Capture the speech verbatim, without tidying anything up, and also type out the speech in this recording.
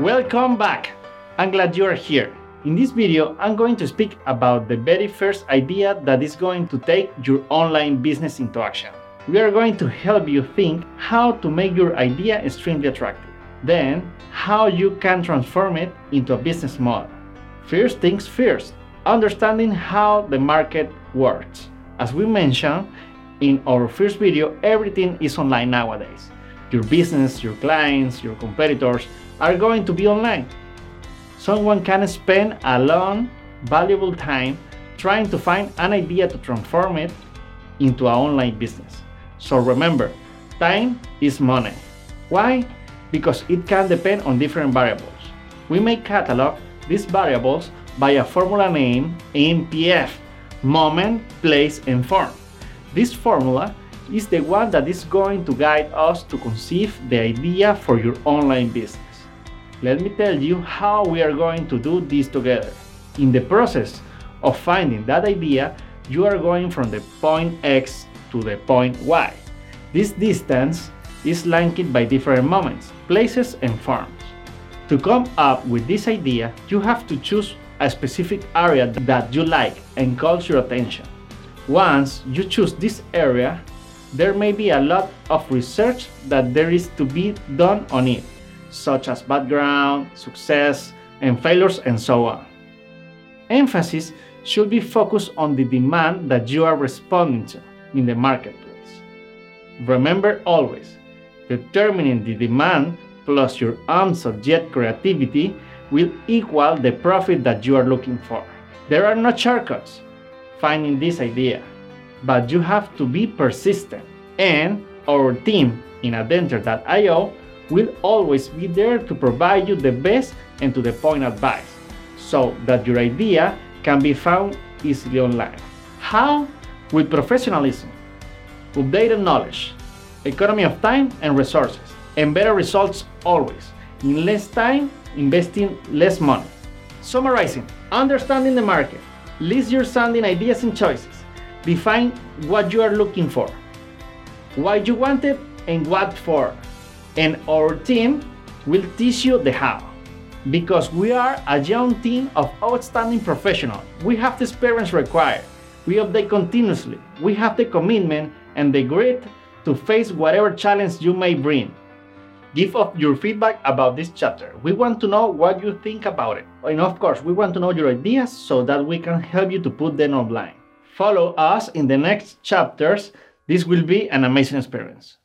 Welcome back! I'm glad you are here. In this video, I'm going to speak about the very first idea that is going to take your online business into action. We are going to help you think how to make your idea extremely attractive. Then, how you can transform it into a business model. First things first, understanding how the market works. As we mentioned in our first video, everything is online nowadays. Your business, your clients, your competitors are going to be online. Someone can spend a long, valuable time trying to find an idea to transform it into an online business. So remember, time is money. Why? Because it can depend on different variables. We may catalog these variables by a formula named M P F, moment, place, and form. This formula is the one that is going to guide us to conceive the idea for your online business. Let me tell you how we are going to do this together. In the process of finding that idea, you are going from the point X to the point Y. This distance is linked by different moments, places, and forms. To come up with this idea, you have to choose a specific area that you like and calls your attention. Once you choose this area, there may be a lot of research that there is to be done on it, such as background, success, and failures, and so on. Emphasis should be focused on the demand that you are responding to in the marketplace. Remember always, determining the demand plus your own subject creativity will equal the profit that you are looking for. There are no shortcuts finding this idea, but you have to be persistent, and our team in adventure dot i o will always be there to provide you the best and to the point advice so that your idea can be found easily online. How? With professionalism, updated knowledge, economy of time and resources, and better results always. In less time, investing less money. Summarizing, understanding the market, list your sounding ideas and choices, define what you are looking for, why you want it, and what for. And our team will teach you the how. Because we are a young team of outstanding professionals, we have the experience required, we update continuously, we have the commitment and the grit to face whatever challenge you may bring. Give us your feedback about this chapter. We want to know what you think about it. And of course, we want to know your ideas so that we can help you to put them online. Follow us in the next chapters. This will be an amazing experience.